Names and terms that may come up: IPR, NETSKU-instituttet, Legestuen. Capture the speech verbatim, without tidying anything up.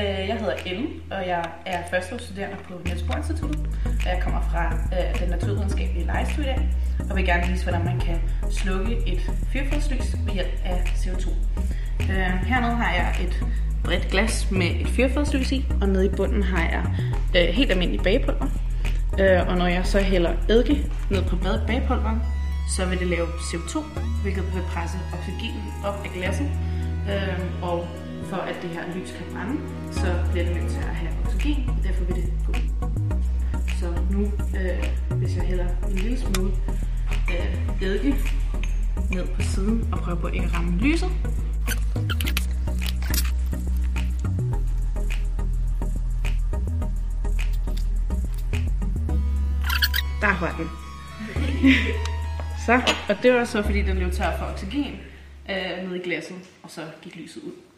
Jeg hedder Ellen, og jeg er førsteårsstuderende på NETSKU-instituttet. Jeg kommer fra øh, den naturvidenskabelige legestue i dag, og vil gerne vise, hvordan man kan slukke et fyrfadslys ved hjælp af C O to. Øh, hernede har jeg et bredt glas med et fyrfadslys i, og nede i bunden har jeg øh, helt almindelig bagepulver. Øh, og når jeg så hælder eddike ned på bagepulveren, så vil det lave C O to, hvilket vil presse oxygenen op af glasset, øh, og for at det her lys kan brænde, så bliver det nødt til at have oxygen, og derfor vil det gå. Så nu, øh, hvis jeg hælder en lille smule øh, eddike ned på siden og prøver på at ikke ramme lyset, der var den. Så, og det var så fordi den løb tør for oxygen øh, ned i glasset, og så gik lyset ud.